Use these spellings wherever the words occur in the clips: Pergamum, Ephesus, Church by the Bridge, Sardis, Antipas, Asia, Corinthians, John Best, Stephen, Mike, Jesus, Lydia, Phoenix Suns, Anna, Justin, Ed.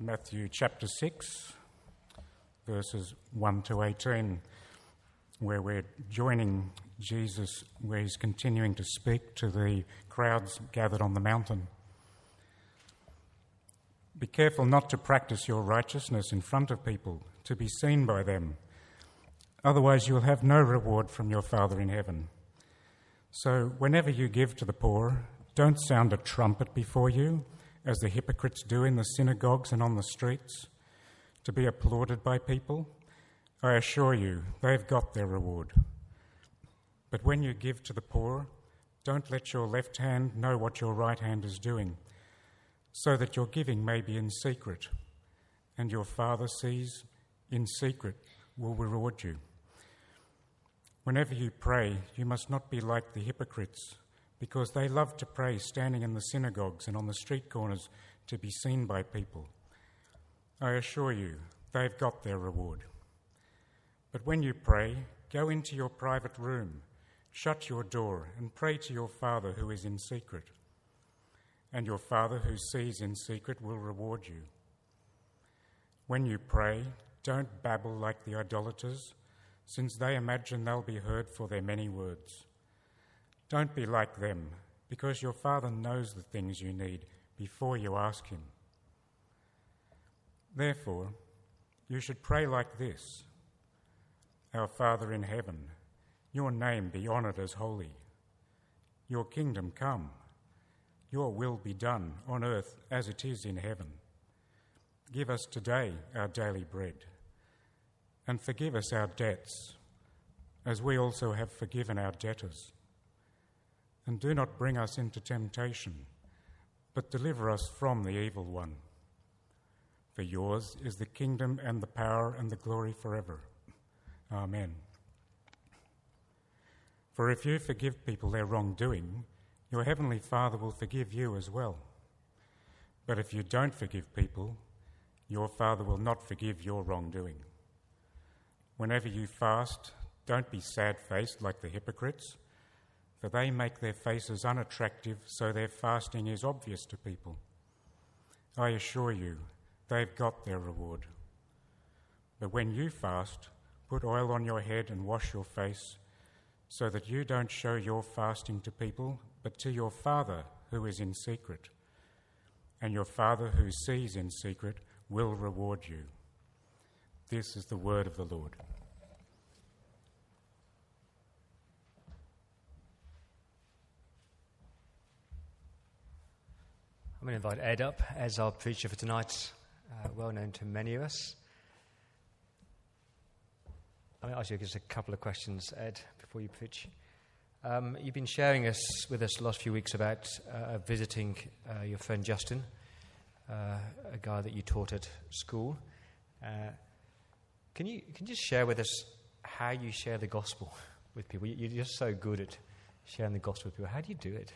Matthew chapter 6, verses 1 to 18, where we're joining Jesus, where he's continuing to speak to the crowds gathered on the mountain. Be careful not to practice your righteousness in front of people, to be seen by them. Otherwise, you'll have no reward from your Father in heaven. So whenever you give to the poor, don't sound a trumpet before you, as the hypocrites do in the synagogues and on the streets, to be applauded by people. I assure you, they've got their reward. But when you give to the poor, don't let your left hand know what your right hand is doing, so that your giving may be in secret, and your Father sees in secret will reward you. Whenever you pray, you must not be like the hypocrites, because they love to pray standing in the synagogues and on the street corners to be seen by people. I assure you, they've got their reward. But when you pray, go into your private room, shut your door, and pray to your Father who is in secret. And your Father who sees in secret will reward you. When you pray, don't babble like the idolaters, since they imagine they'll be heard for their many words. Don't be like them, because your Father knows the things you need before you ask him. Therefore, you should pray like this: Our Father in heaven, your name be honoured as holy. Your kingdom come. Your will be done on earth as it is in heaven. Give us today our daily bread. And forgive us our debts, as we also have forgiven our debtors. And do not bring us into temptation, but deliver us from the evil one. For yours is the kingdom and the power and the glory forever. Amen. For if you forgive people their wrongdoing, your heavenly Father will forgive you as well. But if you don't forgive people, your Father will not forgive your wrongdoing. Whenever you fast, don't be sad-faced like the hypocrites, for they make their faces unattractive, so their fasting is obvious to people. I assure you, they've got their reward. But when you fast, put oil on your head and wash your face, so that you don't show your fasting to people, but to your Father who is in secret. And your Father who sees in secret will reward you. This is the word of the Lord. I'm going to invite Ed up as our preacher for tonight, well known to many of us. I'm going to ask you just a couple of questions, Ed, before you preach. You've been sharing with us the last few weeks about visiting your friend Justin, a guy that you taught at school. Can you just share with us how you share the gospel with people? You're just so good at sharing the gospel with people. How do you do it?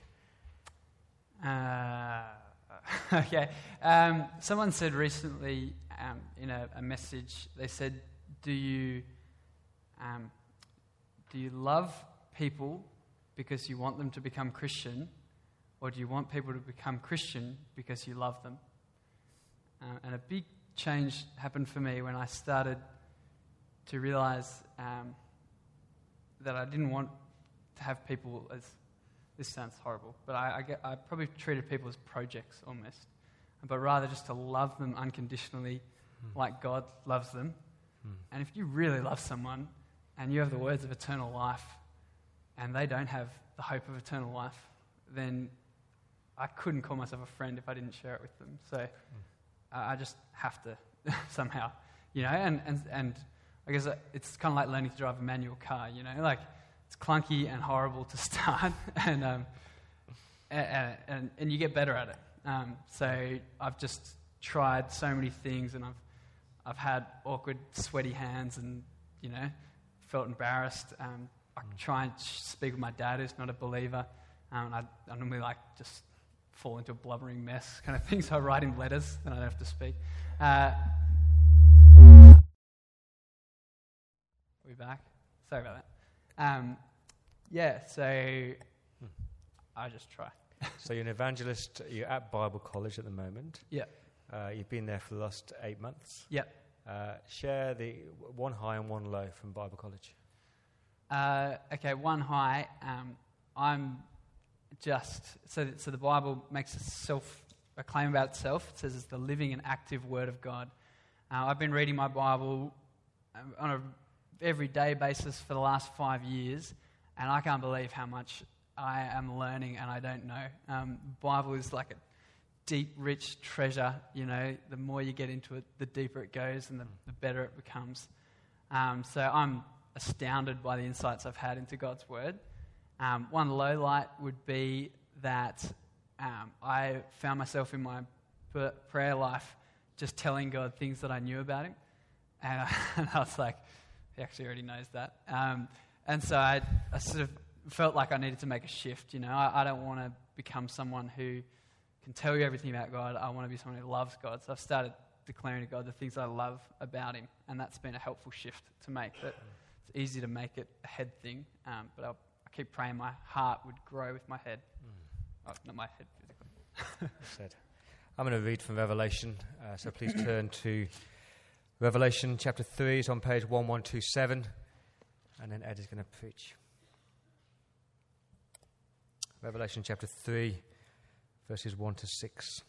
Okay. Someone said recently in a message, they said, "Do you love people because you want them to become Christian, or do you want people to become Christian because you love them?" And a big change happened for me when I started to realise that I didn't want to have people as, this sounds horrible, but I probably treated people as projects almost, but rather just to love them unconditionally like God loves them. And if you really love someone and you have the words of eternal life and they don't have the hope of eternal life, then I couldn't call myself a friend if I didn't share it with them. So I just have to somehow, you know, and I guess it's kind of like learning to drive a manual car, you know, like it's clunky and horrible to start, and you get better at it. So I've just tried so many things, and I've had awkward, sweaty hands, and you know, felt embarrassed. I try and speak with my dad, who's not a believer, and I normally like just fall into a blubbering mess kind of thing. So I write him letters, and I don't have to speak. We're back. Sorry about that. So I just try. So you're an evangelist. You're at Bible college at the moment. Yeah. You've been there for the last 8 months. Yep. Share the one high and one low from Bible College. Okay, one high. So the Bible makes a claim about itself. It says it's the living and active Word of God. I've been reading my Bible on a everyday basis for the last 5 years, and I can't believe how much I am learning and I don't know. Bible is like a deep, rich treasure, you know. The more you get into it, the deeper it goes and the better it becomes. So I'm astounded by the insights I've had into God's Word. One low light would be that I found myself in my prayer life just telling God things that I knew about Him. And I was like, He actually already knows that. And so I sort of felt like I needed to make a shift, you know. I don't want to become someone who can tell you everything about God. I want to be someone who loves God. So I've started declaring to God the things I love about Him, and that's been a helpful shift to make. But it's easy to make it a head thing, but I keep praying my heart would grow with my head. Oh, not my head physically. Said. I'm going to read from Revelation, so please turn to Revelation chapter 3 is on page 1127, and then Ed is going to preach. Revelation chapter 3, verses 1-6.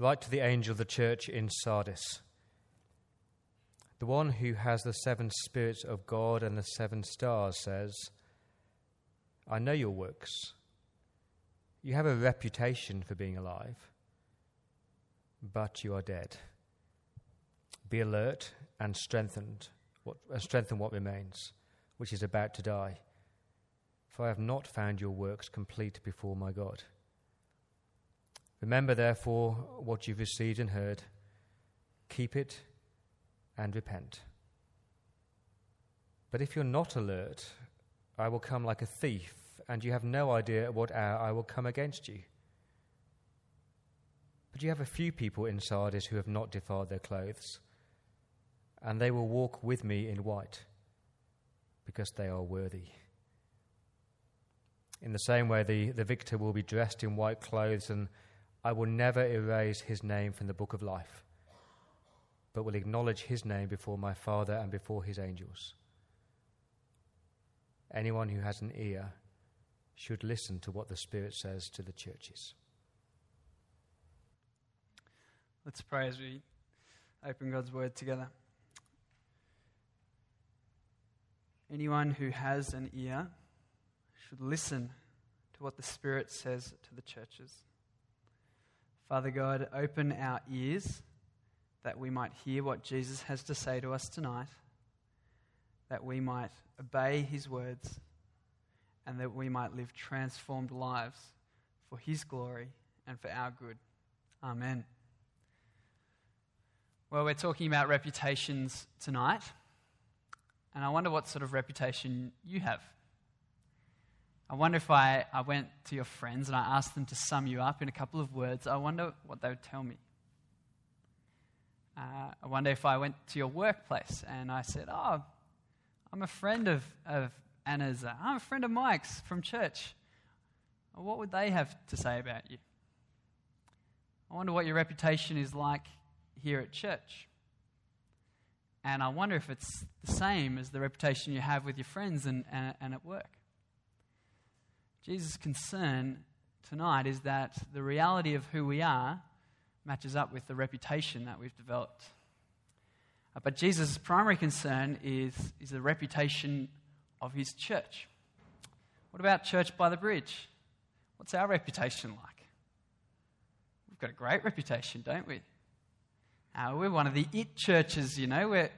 Write to the angel of the church in Sardis, the one who has the seven spirits of God and the seven stars says, I know your works. You have a reputation for being alive, but you are dead. Be alert and strengthen what remains, which is about to die. For I have not found your works complete before my God. Remember, therefore, what you've received and heard. Keep it and repent. But if you're not alert, I will come like a thief, and you have no idea at what hour I will come against you. But you have a few people in Sardis who have not defiled their clothes, and they will walk with me in white, because they are worthy. In the same way, the victor will be dressed in white clothes, and I will never erase his name from the book of life, but will acknowledge his name before my Father and before his angels. Anyone who has an ear should listen to what the Spirit says to the churches. Let's pray as we open God's Word together. Anyone who has an ear should listen to what the Spirit says to the churches. Father God, open our ears that we might hear what Jesus has to say to us tonight, that we might obey His words, and that we might live transformed lives for His glory and for our good. Amen. Well, we're talking about reputations tonight, and I wonder what sort of reputation you have. I wonder if I went to your friends and I asked them to sum you up in a couple of words, I wonder what they would tell me. I wonder if I went to your workplace and I said, oh, I'm a friend of Anna's, I'm a friend of Mike's from church. What would they have to say about you? I wonder what your reputation is like here at church. And I wonder if it's the same as the reputation you have with your friends and at work. Jesus' concern tonight is that the reality of who we are matches up with the reputation that we've developed. But Jesus' primary concern is the reputation of His church. What about Church by the Bridge? What's our reputation like? We've got a great reputation, don't we? We're one of the it churches, you know. We're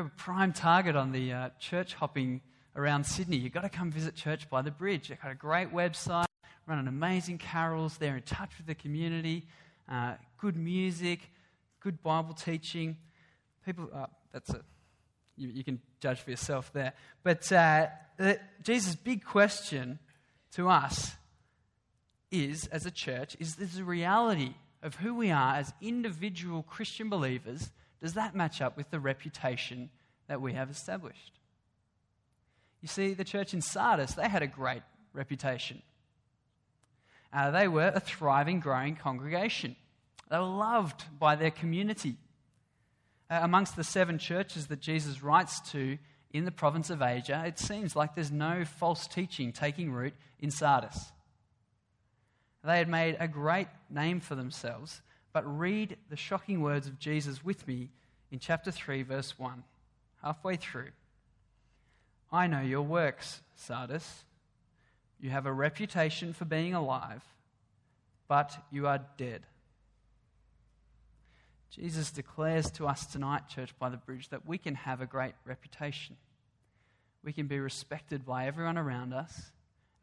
a prime target on the church hopping around Sydney. You've got to come visit Church by the Bridge. They've got a great website, running amazing carols. They're in touch with the community. Good music, good Bible teaching. People, you can judge for yourself there. But Jesus' big question to us is, as a church, is this a reality of who we are as individual Christian believers, does that match up with the reputation that we have established? You see, the church in Sardis, they had a great reputation. They were a thriving, growing congregation. They were loved by their community. Amongst the 7 churches that Jesus writes to in the province of Asia, it seems like there's no false teaching taking root in Sardis. They had made a great name for themselves, but read the shocking words of Jesus with me in chapter 3, verse 1, halfway through. I know your works, Sardis. You have a reputation for being alive, but you are dead. Jesus declares to us tonight, Church by the Bridge, that we can have a great reputation. We can be respected by everyone around us,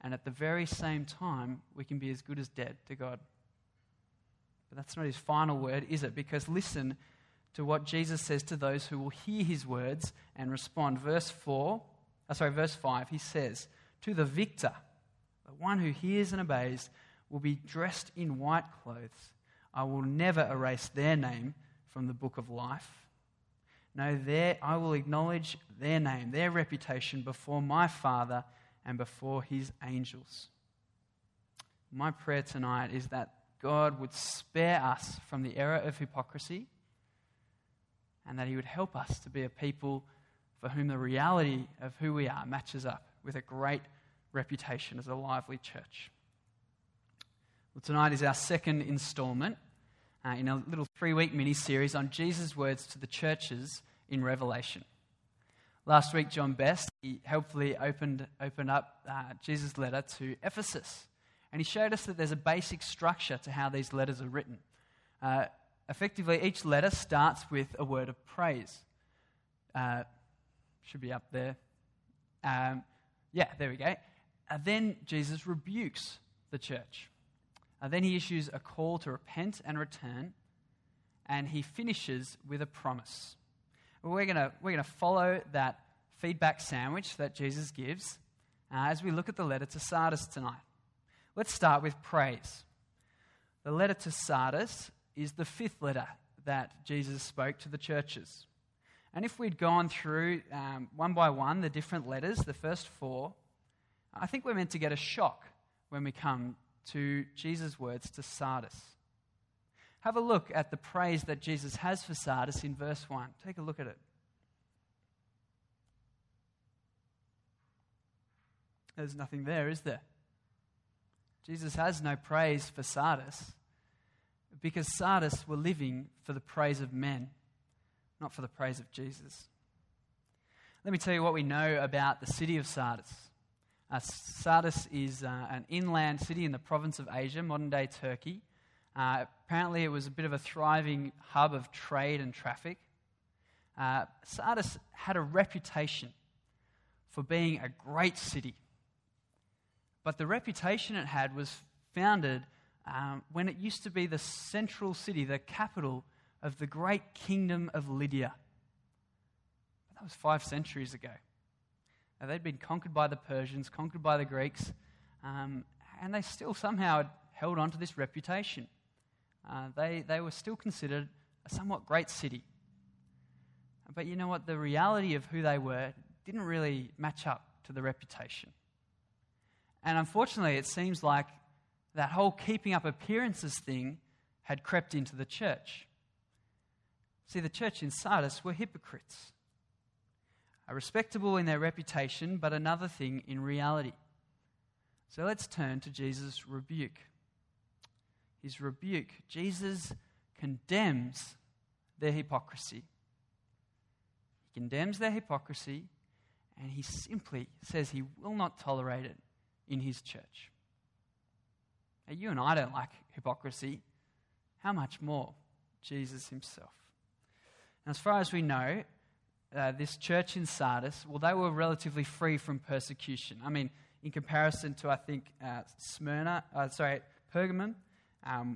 and at the very same time, we can be as good as dead to God. But that's not his final word, is it? Because listen to what Jesus says to those who will hear his words and respond. Verse 5, he says, to the victor, the one who hears and obeys, will be dressed in white clothes. I will never erase their name from the book of life. No, I will acknowledge their name, their reputation before my Father and before his angels. My prayer tonight is that God would spare us from the error of hypocrisy and that he would help us to be a people for whom the reality of who we are matches up with a great reputation as a lively church. Well, tonight is our second instalment in a little 3-week mini-series on Jesus' words to the churches in Revelation. Last week, John Best, he helpfully opened up Jesus' letter to Ephesus, and he showed us that there's a basic structure to how these letters are written. Effectively, each letter starts with a word of praise. Should be up there. There we go. And then Jesus rebukes the church. Then he issues a call to repent and return, and he finishes with a promise. We're going to follow that feedback sandwich that Jesus gives as we look at the letter to Sardis tonight. Let's start with praise. The letter to Sardis is the 5th letter that Jesus spoke to the churches. And if we'd gone through one by one the different letters, the first 4, I think we're meant to get a shock when we come to Jesus' words to Sardis. Have a look at the praise that Jesus has for Sardis in verse 1. Take a look at it. There's nothing there, is there? Jesus has no praise for Sardis because Sardis were living for the praise of men, not for the praise of Jesus. Let me tell you what we know about the city of Sardis. Sardis is an inland city in the province of Asia, modern-day Turkey. Apparently, it was a bit of a thriving hub of trade and traffic. Sardis had a reputation for being a great city. But the reputation it had was founded when it used to be the central city, the capital of the great kingdom of Lydia. But that was 5 centuries ago. They'd been conquered by the Persians, conquered by the Greeks, and they still somehow had held on to this reputation. They were still considered a somewhat great city. But you know what? The reality of who they were didn't really match up to the reputation. And unfortunately, it seems like that whole keeping up appearances thing had crept into the church. See, the church in Sardis were hypocrites. Are respectable in their reputation, but another thing in reality. So let's turn to Jesus' rebuke. His rebuke. Jesus condemns their hypocrisy. He condemns their hypocrisy, and he simply says he will not tolerate it in his church. Now, you and I don't like hypocrisy. How much more Jesus himself? And as far as we know, this church in Sardis, well, they were relatively free from persecution. I mean, in comparison to, I think, Pergamum,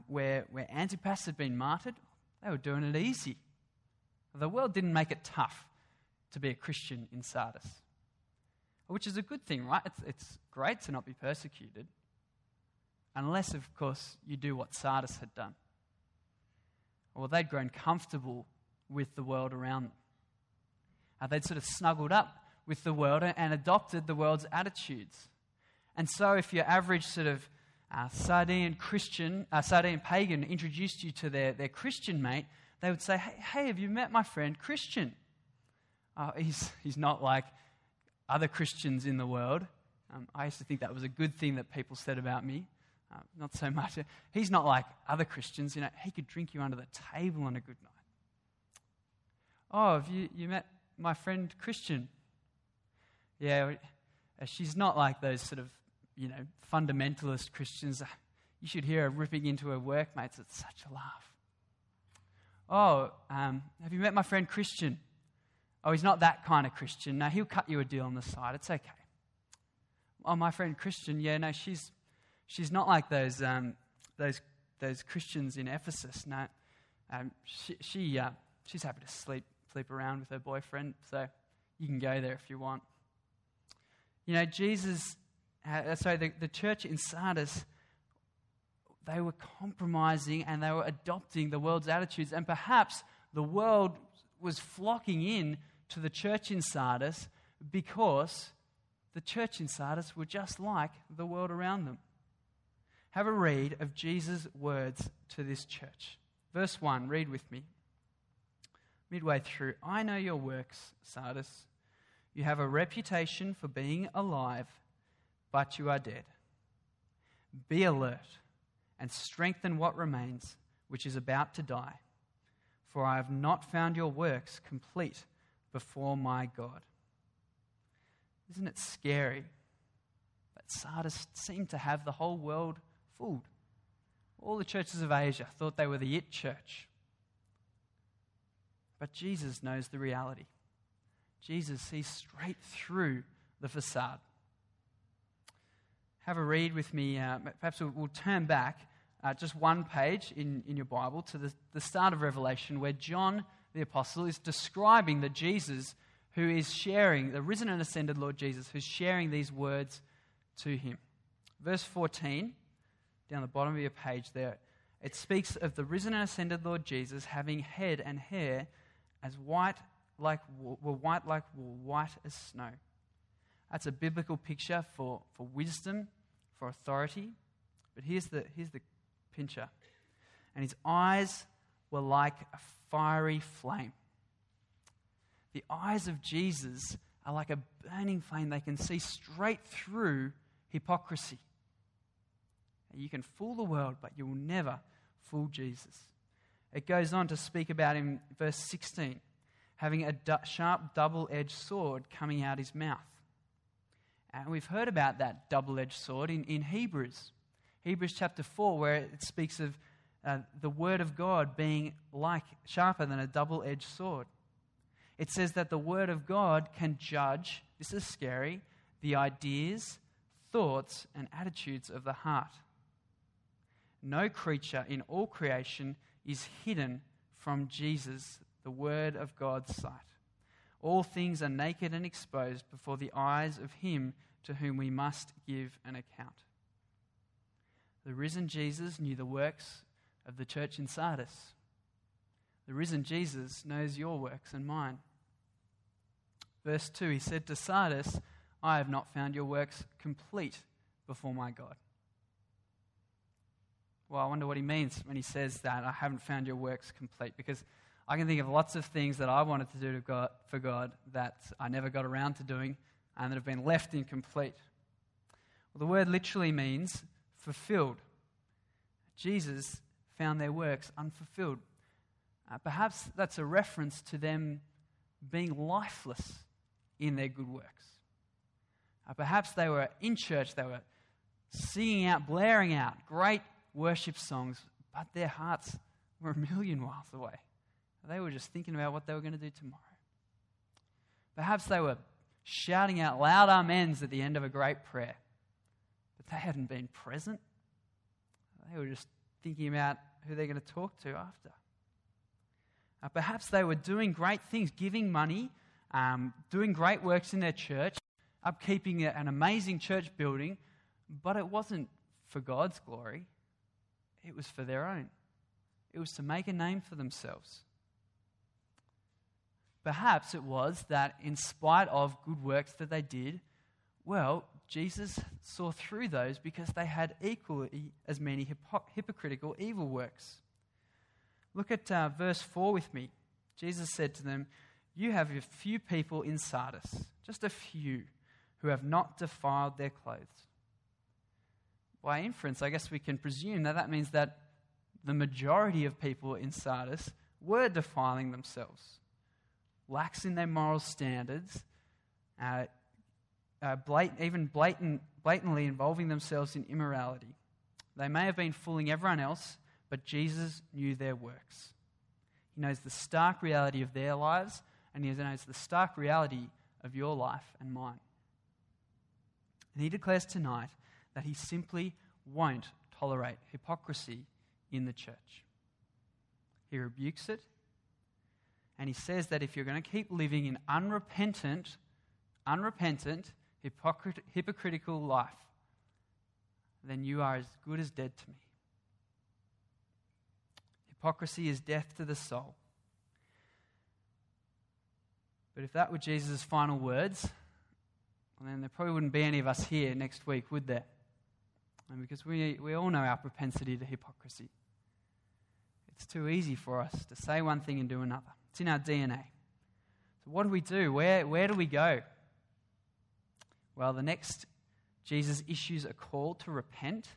where Antipas had been martyred, they were doing it easy. The world didn't make it tough to be a Christian in Sardis, which is a good thing, right? It's great to not be persecuted, unless, of course, you do what Sardis had done. Well, they'd grown comfortable with the world around them. They'd sort of snuggled up with the world and adopted the world's attitudes. And so if your average sort of Sardian pagan introduced you to their Christian mate, they would say, hey, have you met my friend Christian? He's not like other Christians in the world. I used to think that was a good thing that people said about me. Not so much. He's not like other Christians. You know, he could drink you under the table on a good night. Oh, have you met my friend Christian? Yeah, she's not like those sort of, you know, fundamentalist Christians. You should hear her ripping into her workmates. It's such a laugh. Oh, have you met my friend Christian? Oh, he's not that kind of Christian. No, he'll cut you a deal on the side. It's okay. Oh, my friend Christian. Yeah, no, she's not like those Christians in Ephesus. No, she's happy to sleep around with her boyfriend. So you can go there if you want. You know, the church in Sardis, they were compromising and they were adopting the world's attitudes, and perhaps the world was flocking in to the church in Sardis because the church in Sardis were just like the world around them. Have a read of Jesus' words to this church. Verse 1, read with me. Midway through, I know your works, Sardis. You have a reputation for being alive, but you are dead. Be alert and strengthen what remains, which is about to die. For I have not found your works complete before my God. Isn't it scary that Sardis seemed to have the whole world fooled? All the churches of Asia thought they were the it church. But Jesus knows the reality. Jesus sees straight through the facade. Have a read with me. Perhaps we'll turn back just one page in your Bible to the start of Revelation, where John the Apostle is describing the Jesus who is sharing, the risen and ascended Lord Jesus, who's sharing these words to him. Verse 14, down the bottom of your page there, it speaks of the risen and ascended Lord Jesus having head and hair as white like wool, white as snow. That's a biblical picture for wisdom, for authority. But here's the pincher. And his eyes were like a fiery flame. The eyes of Jesus are like a burning flame. They can see straight through hypocrisy. You can fool the world, but you will never fool Jesus. It goes on to speak about him, verse 16. Having a sharp double-edged sword coming out his mouth. And we've heard about that double-edged sword in Hebrews. Hebrews chapter 4, where it speaks of the word of God being like sharper than a double-edged sword. It says that the word of God can judge, this is scary, the ideas, thoughts, and attitudes of the heart. No creature in all creation is hidden from Jesus, the word of God's sight. All things are naked and exposed before the eyes of him to whom we must give an account. The risen Jesus knew the works of the church in Sardis. The risen Jesus knows your works and mine. Verse 2, he said to Sardis, I have not found your works complete before my God. Well, I wonder what he means when he says that, I haven't found your works complete, because I can think of lots of things that I wanted to do for God that I never got around to doing and that have been left incomplete. Well, the word literally means fulfilled. Jesus found their works unfulfilled. Perhaps that's a reference to them being lifeless in their good works. Perhaps they were in church, they were singing out, blaring out great worship songs, but their hearts were a million miles away. They were just thinking about what they were going to do tomorrow. Perhaps they were shouting out loud amens at the end of a great prayer, but they hadn't been present. They were just thinking about who they're going to talk to after. Perhaps they were doing great things, giving money, doing great works in their church, upkeeping an amazing church building, but it wasn't for God's glory. It was for their own. It was to make a name for themselves. Perhaps it was that in spite of good works that they did, well, Jesus saw through those because they had equally as many hypocritical evil works. Look at verse 4 with me. Jesus said to them, "You have a few people in Sardis, just a few, who have not defiled their clothes." By inference, I guess we can presume that that means that the majority of people in Sardis were defiling themselves, lax in their moral standards, blatantly involving themselves in immorality. They may have been fooling everyone else, but Jesus knew their works. He knows the stark reality of their lives, and He knows the stark reality of your life and mine. And He declares tonight that He simply won't tolerate hypocrisy in the church. He rebukes it, and He says that if you're going to keep living in unrepentant, hypocritical life, then you are as good as dead to me. Hypocrisy is death to the soul. But if that were Jesus' final words, well, then there probably wouldn't be any of us here next week, would there? And because we all know our propensity to hypocrisy. It's too easy for us to say one thing and do another. It's in our DNA. So what do we do? Where do we go? Well, the next, Jesus issues a call to repent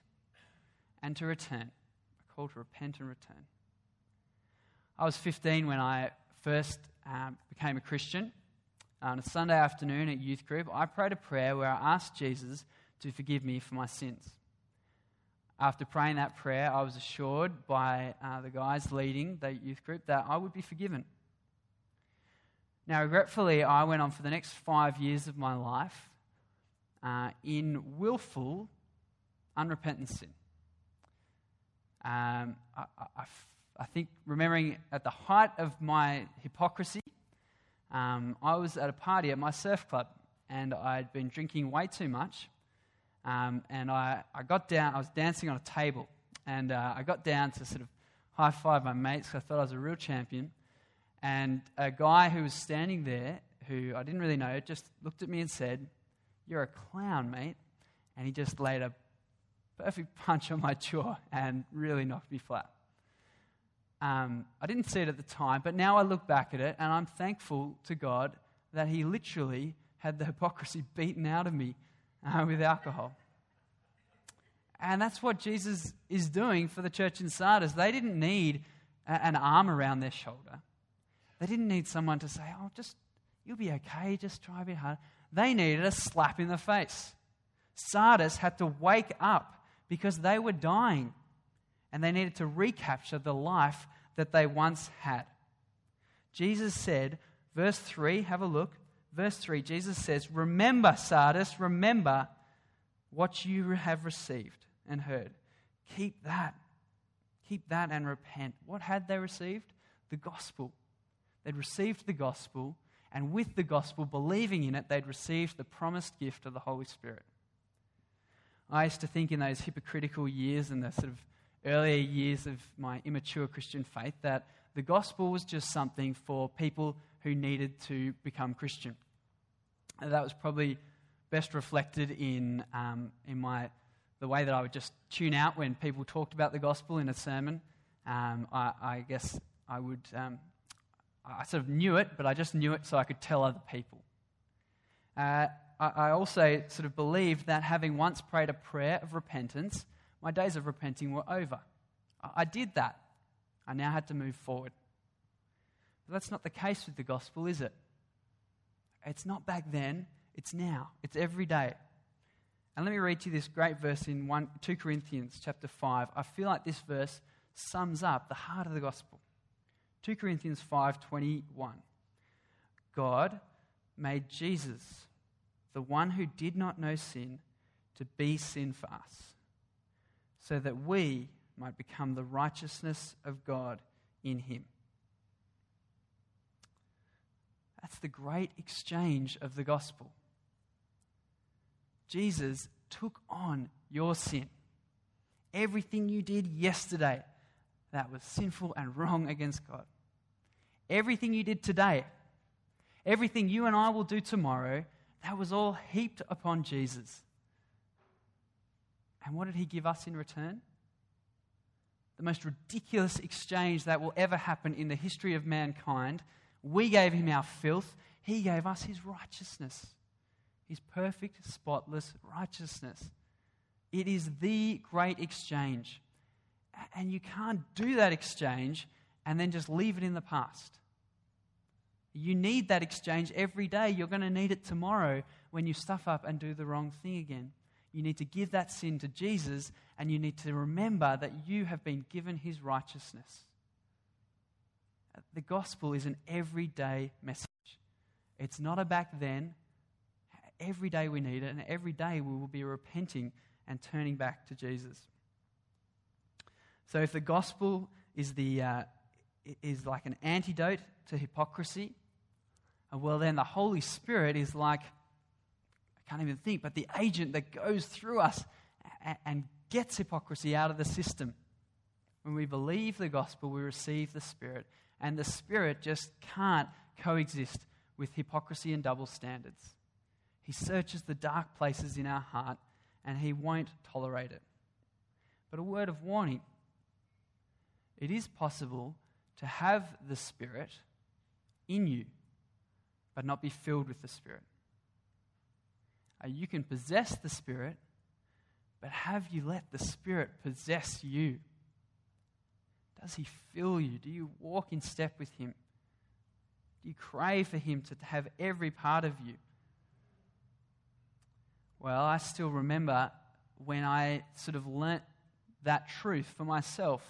and to return. A call to repent and return. I was 15 when I first became a Christian. On a Sunday afternoon at youth group, I prayed a prayer where I asked Jesus to forgive me for my sins. After praying that prayer, I was assured by the guys leading the youth group that I would be forgiven. Now, regretfully, I went on for the next 5 years of my life in willful, unrepentant sin. I think remembering at the height of my hypocrisy, I was at a party at my surf club, and I'd been drinking way too much, and I got down. I was dancing on a table, and I got down to sort of high-five my mates, because I thought I was a real champion, and a guy who was standing there, who I didn't really know, just looked at me and said, "You're a clown, mate," and he just laid a perfect punch on my jaw and really knocked me flat. I didn't see it at the time, but now I look back at it, and I'm thankful to God that He literally had the hypocrisy beaten out of me with alcohol. And that's what Jesus is doing for the church in Sardis. They didn't need an arm around their shoulder. They didn't need someone to say, "Oh, just, you'll be okay, just try a bit harder." They needed a slap in the face. Sardis had to wake up because they were dying. And they needed to recapture the life that they once had. Jesus said, verse 3, have a look. Verse 3, Jesus says, "Remember, Sardis, remember what you have received and heard. Keep that. Keep that and repent." What had they received? The gospel. They'd received the gospel, and with the gospel, believing in it, they'd received the promised gift of the Holy Spirit. I used to think in those hypocritical years and the sort of earlier years of my immature Christian faith that the gospel was just something for people who needed to become Christian. And that was probably best reflected in the way that I would just tune out when people talked about the gospel in a sermon. I guess I would I sort of knew it, but I just knew it so I could tell other people. I also sort of believed that having once prayed a prayer of repentance, my days of repenting were over. I did that. I now had to move forward. But that's not the case with the gospel, is it? It's not back then. It's now. It's every day. And let me read to you this great verse in 2 Corinthians chapter 5. I feel like this verse sums up the heart of the gospel. 2 Corinthians 5:21. God made Jesus, the one who did not know sin, to be sin for us, so that we might become the righteousness of God in Him. That's the great exchange of the gospel. Jesus took on your sin. Everything you did yesterday that was sinful and wrong against God. Everything you did today, everything you and I will do tomorrow, that was all heaped upon Jesus And what did he give us in return? The most ridiculous exchange that will ever happen in the history of mankind. We gave him our filth. He gave us his righteousness, his perfect, spotless righteousness. It is the great exchange. And you can't do that exchange and then just leave it in the past. You need that exchange every day. You're going to need it tomorrow when you stuff up and do the wrong thing again. You need to give that sin to Jesus, and you need to remember that you have been given his righteousness. The gospel is an everyday message. It's not a back then. Every day we need it, and every day we will be repenting and turning back to Jesus. So if the gospel is like an antidote to hypocrisy, well then the Holy Spirit is like, can't even think, but the agent that goes through us and gets hypocrisy out of the system. When we believe the gospel, we receive the Spirit, and the Spirit just can't coexist with hypocrisy and double standards. He searches the dark places in our heart, and he won't tolerate it. But a word of warning, it is possible to have the Spirit in you, but not be filled with the Spirit. You can possess the Spirit, but have you let the Spirit possess you? Does he fill you? Do you walk in step with him? Do you crave for him to have every part of you? Well, I still remember when I sort of learnt that truth for myself,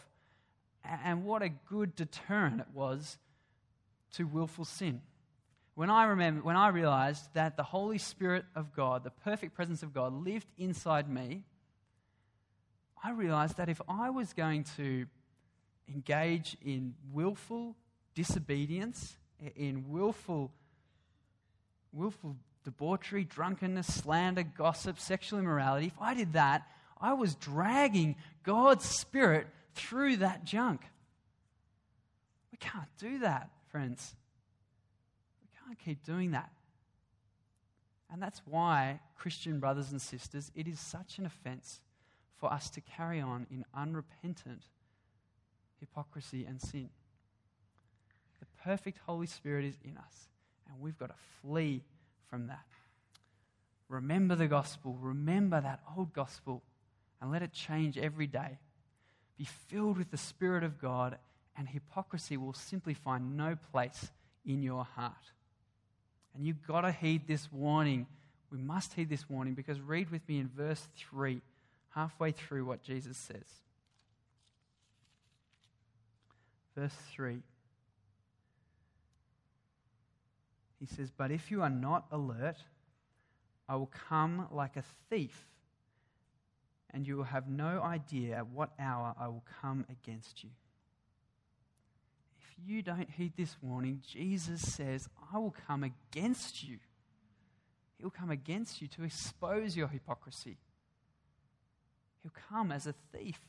and what a good deterrent it was to willful sin. When I realized that the Holy Spirit of God, the perfect presence of God, lived inside me, I realized that if I was going to engage in willful disobedience, in willful debauchery, drunkenness, slander, gossip, sexual immorality, if I did that, I was dragging God's Spirit through that junk. We can't do that, friends. Keep doing that. And that's why, Christian brothers and sisters, it is such an offense for us to carry on in unrepentant hypocrisy and sin. The perfect Holy Spirit is in us, and we've got to flee from that. Remember the gospel, remember that old gospel, and let it change every day. Be filled with the Spirit of God, and hypocrisy will simply find no place in your heart. And you've got to heed this warning. We must heed this warning, because read with me in verse 3, halfway through what Jesus says. Verse 3. He says, "But if you are not alert, I will come like a thief, and you will have no idea at what hour I will come against you." If you don't heed this warning, Jesus says, "I will come against you." He'll come against you to expose your hypocrisy. He'll come as a thief.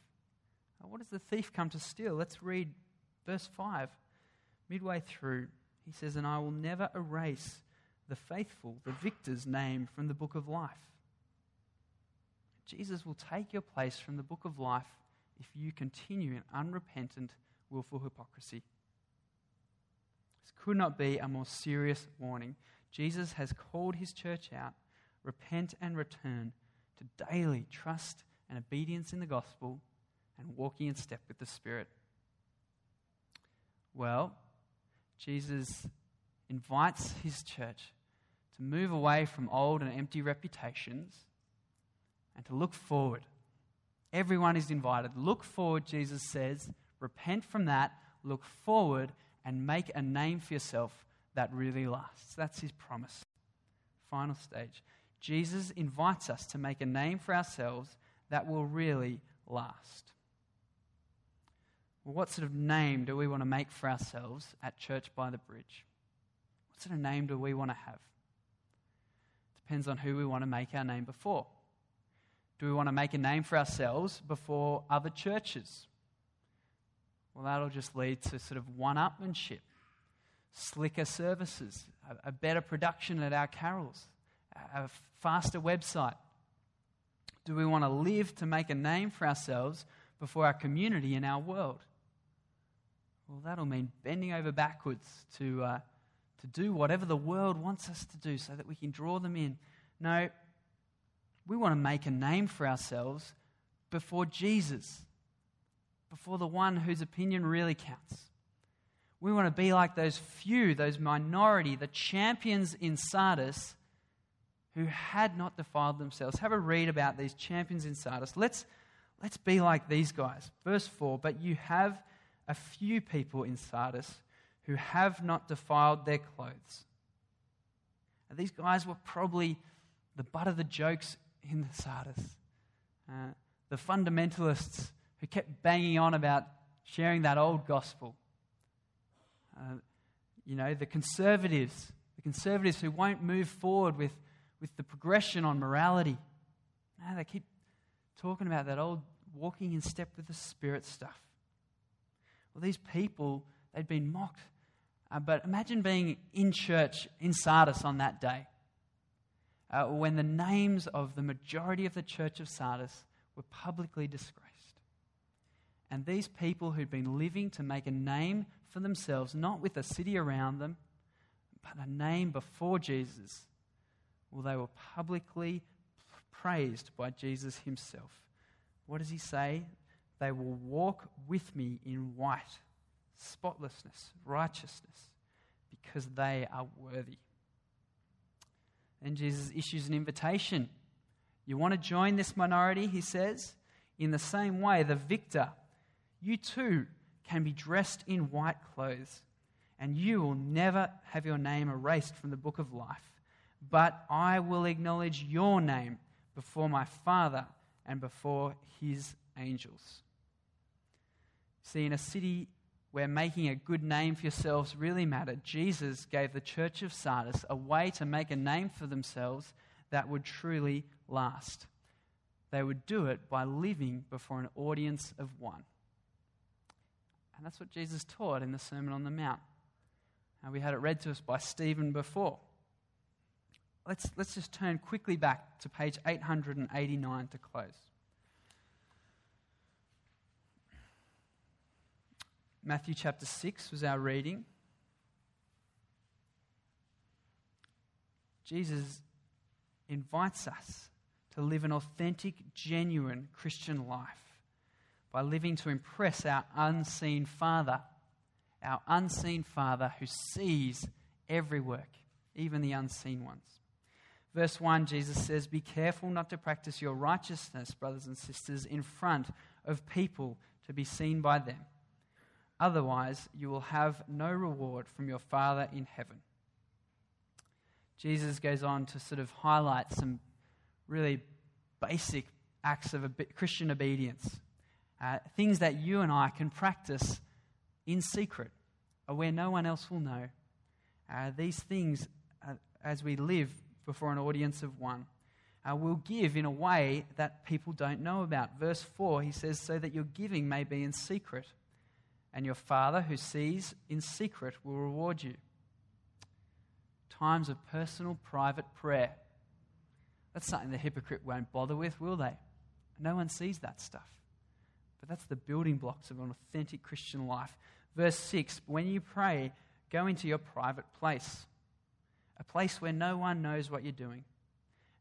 Now, what does the thief come to steal? Let's read verse 5. Midway through, he says, "And I will never erase the faithful, the victor's name from the book of life." Jesus will take your place from the book of life if you continue in unrepentant, willful hypocrisy. This could not be a more serious warning. Jesus has called his church out, repent and return to daily trust and obedience in the gospel and walking in step with the Spirit. Well, Jesus invites his church to move away from old and empty reputations and to look forward. Everyone is invited. Look forward, Jesus says. Repent from that, look forward, and make a name for yourself that really lasts. That's his promise. Final stage. Jesus invites us to make a name for ourselves that will really last. Well, what sort of name do we want to make for ourselves at Church by the Bridge? What sort of name do we want to have? Depends on who we want to make our name before. Do we want to make a name for ourselves before other churches? Well, that'll just lead to sort of one-upmanship, slicker services, a better production at our carols, a faster website. do we want to live to make a name for ourselves before our community and our world? Well, that'll mean bending over backwards to do whatever the world wants us to do so that we can draw them in. No, we want to make a name for ourselves before Jesus, before the one whose opinion really counts. We want to be like those few, those minority, the champions in Sardis who had not defiled themselves. Have a read about these champions in Sardis. Let's be like these guys. Verse 4, but you have a few people in Sardis who have not defiled their clothes. Now, these guys were probably the butt of the jokes in the Sardis. The fundamentalists who kept banging on about sharing that old gospel. The conservatives who won't move forward with the progression on morality. No, they keep talking about that old walking in step with the Spirit stuff. Well, these people, they'd been mocked. But imagine being in church in Sardis on that day when the names of the majority of the church of Sardis were publicly disgraced. And these people who'd been living to make a name for themselves, not with a city around them, but a name before Jesus, well, they were publicly praised by Jesus himself. What does he say? They will walk with me in white, spotlessness, righteousness, because they are worthy. And Jesus issues an invitation. You want to join this minority, he says? In the same way, the victor, you too can be dressed in white clothes, and you will never have your name erased from the book of life. But I will acknowledge your name before my Father and before his angels. See, in a city where making a good name for yourselves really mattered, Jesus gave the church of Sardis a way to make a name for themselves that would truly last. They would do it by living before an audience of one. And that's what Jesus taught in the Sermon on the Mount. And we had it read to us by Stephen before. Let's just turn quickly back to page 889 to close. Matthew chapter 6 was our reading. Jesus invites us to live an authentic, genuine Christian life by living to impress our unseen Father who sees every work, even the unseen ones. Verse 1, Jesus says, be careful not to practice your righteousness, brothers and sisters, in front of people to be seen by them. Otherwise, you will have no reward from your Father in heaven. Jesus goes on to sort of highlight some really basic acts of Christian obedience, things that you and I can practice in secret, where no one else will know. These things, as we live before an audience of one, will give in a way that people don't know about. Verse 4, he says, so that your giving may be in secret, and your Father who sees in secret will reward you. Times of personal, private prayer. That's something the hypocrite won't bother with, will they? No one sees that stuff. But that's the building blocks of an authentic Christian life. Verse 6, when you pray, go into your private place, a place where no one knows what you're doing,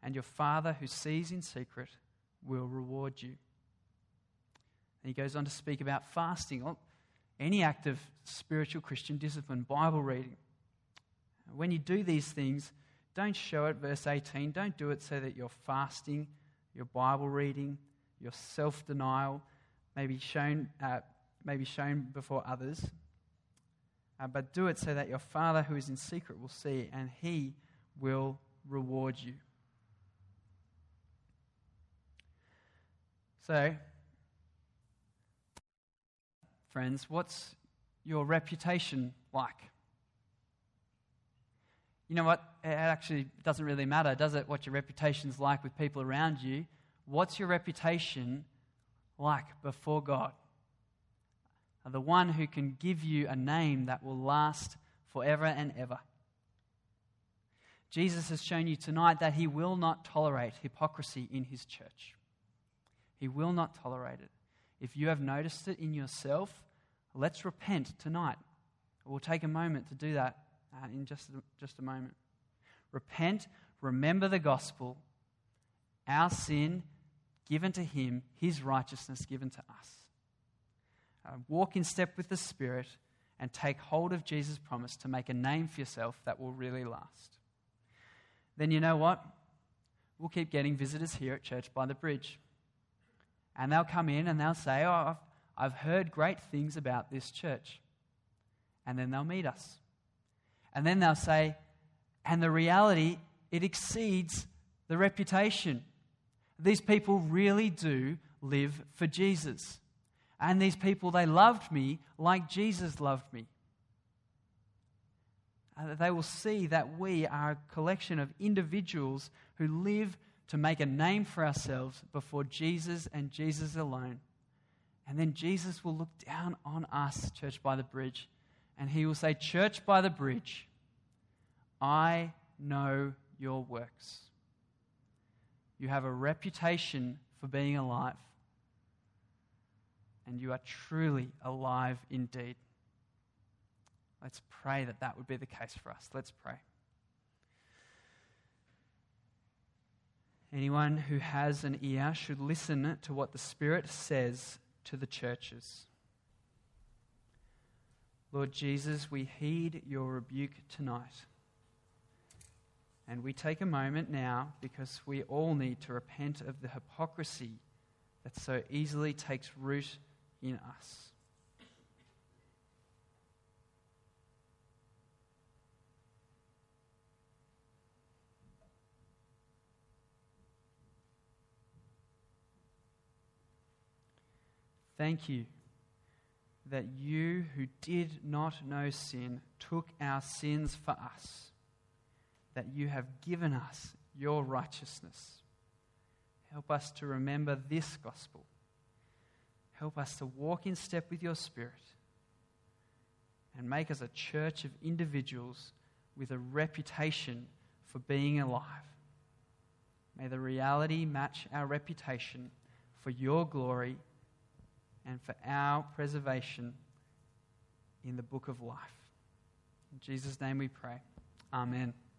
and your Father who sees in secret will reward you. And he goes on to speak about fasting, or any act of spiritual Christian discipline, Bible reading. When you do these things, don't show it, verse 18, don't do it so that your fasting, your Bible reading, your self-denial may be shown before others. But do it so that your Father who is in secret will see, and he will reward you. So, friends, what's your reputation like? You know what? It actually doesn't really matter, does it, what your reputation's like with people around you? What's your reputation like before God? The one who can give you a name that will last forever and ever. Jesus has shown you tonight that he will not tolerate hypocrisy in his church. He will not tolerate it. If you have noticed it in yourself, let's repent tonight. We'll take a moment to do that in just a moment. Repent, remember the gospel, our sin given to him, his righteousness given to us. Walk in step with the Spirit and take hold of Jesus' promise to make a name for yourself that will really last. Then you know what? We'll keep getting visitors here at Church by the Bridge. And they'll come in and they'll say, oh, I've heard great things about this church. And then they'll meet us. And then they'll say, and the reality, it exceeds the reputation. These people really do live for Jesus. And these people, they loved me like Jesus loved me. And they will see that we are a collection of individuals who live to make a name for ourselves before Jesus and Jesus alone. And then Jesus will look down on us, Church by the Bridge, and he will say, Church by the Bridge, I know your works. You have a reputation for being alive. And you are truly alive indeed. Let's pray that that would be the case for us. Let's pray. Anyone who has an ear should listen to what the Spirit says to the churches. Lord Jesus, we heed your rebuke tonight. And we take a moment now because we all need to repent of the hypocrisy that so easily takes root in us. Thank you that you who did not know sin took our sins for us, that you have given us your righteousness. Help us to remember this gospel. Help us to walk in step with your Spirit and make us a church of individuals with a reputation for being alive. May the reality match our reputation for your glory and for our preservation in the book of life. In Jesus' name we pray. Amen.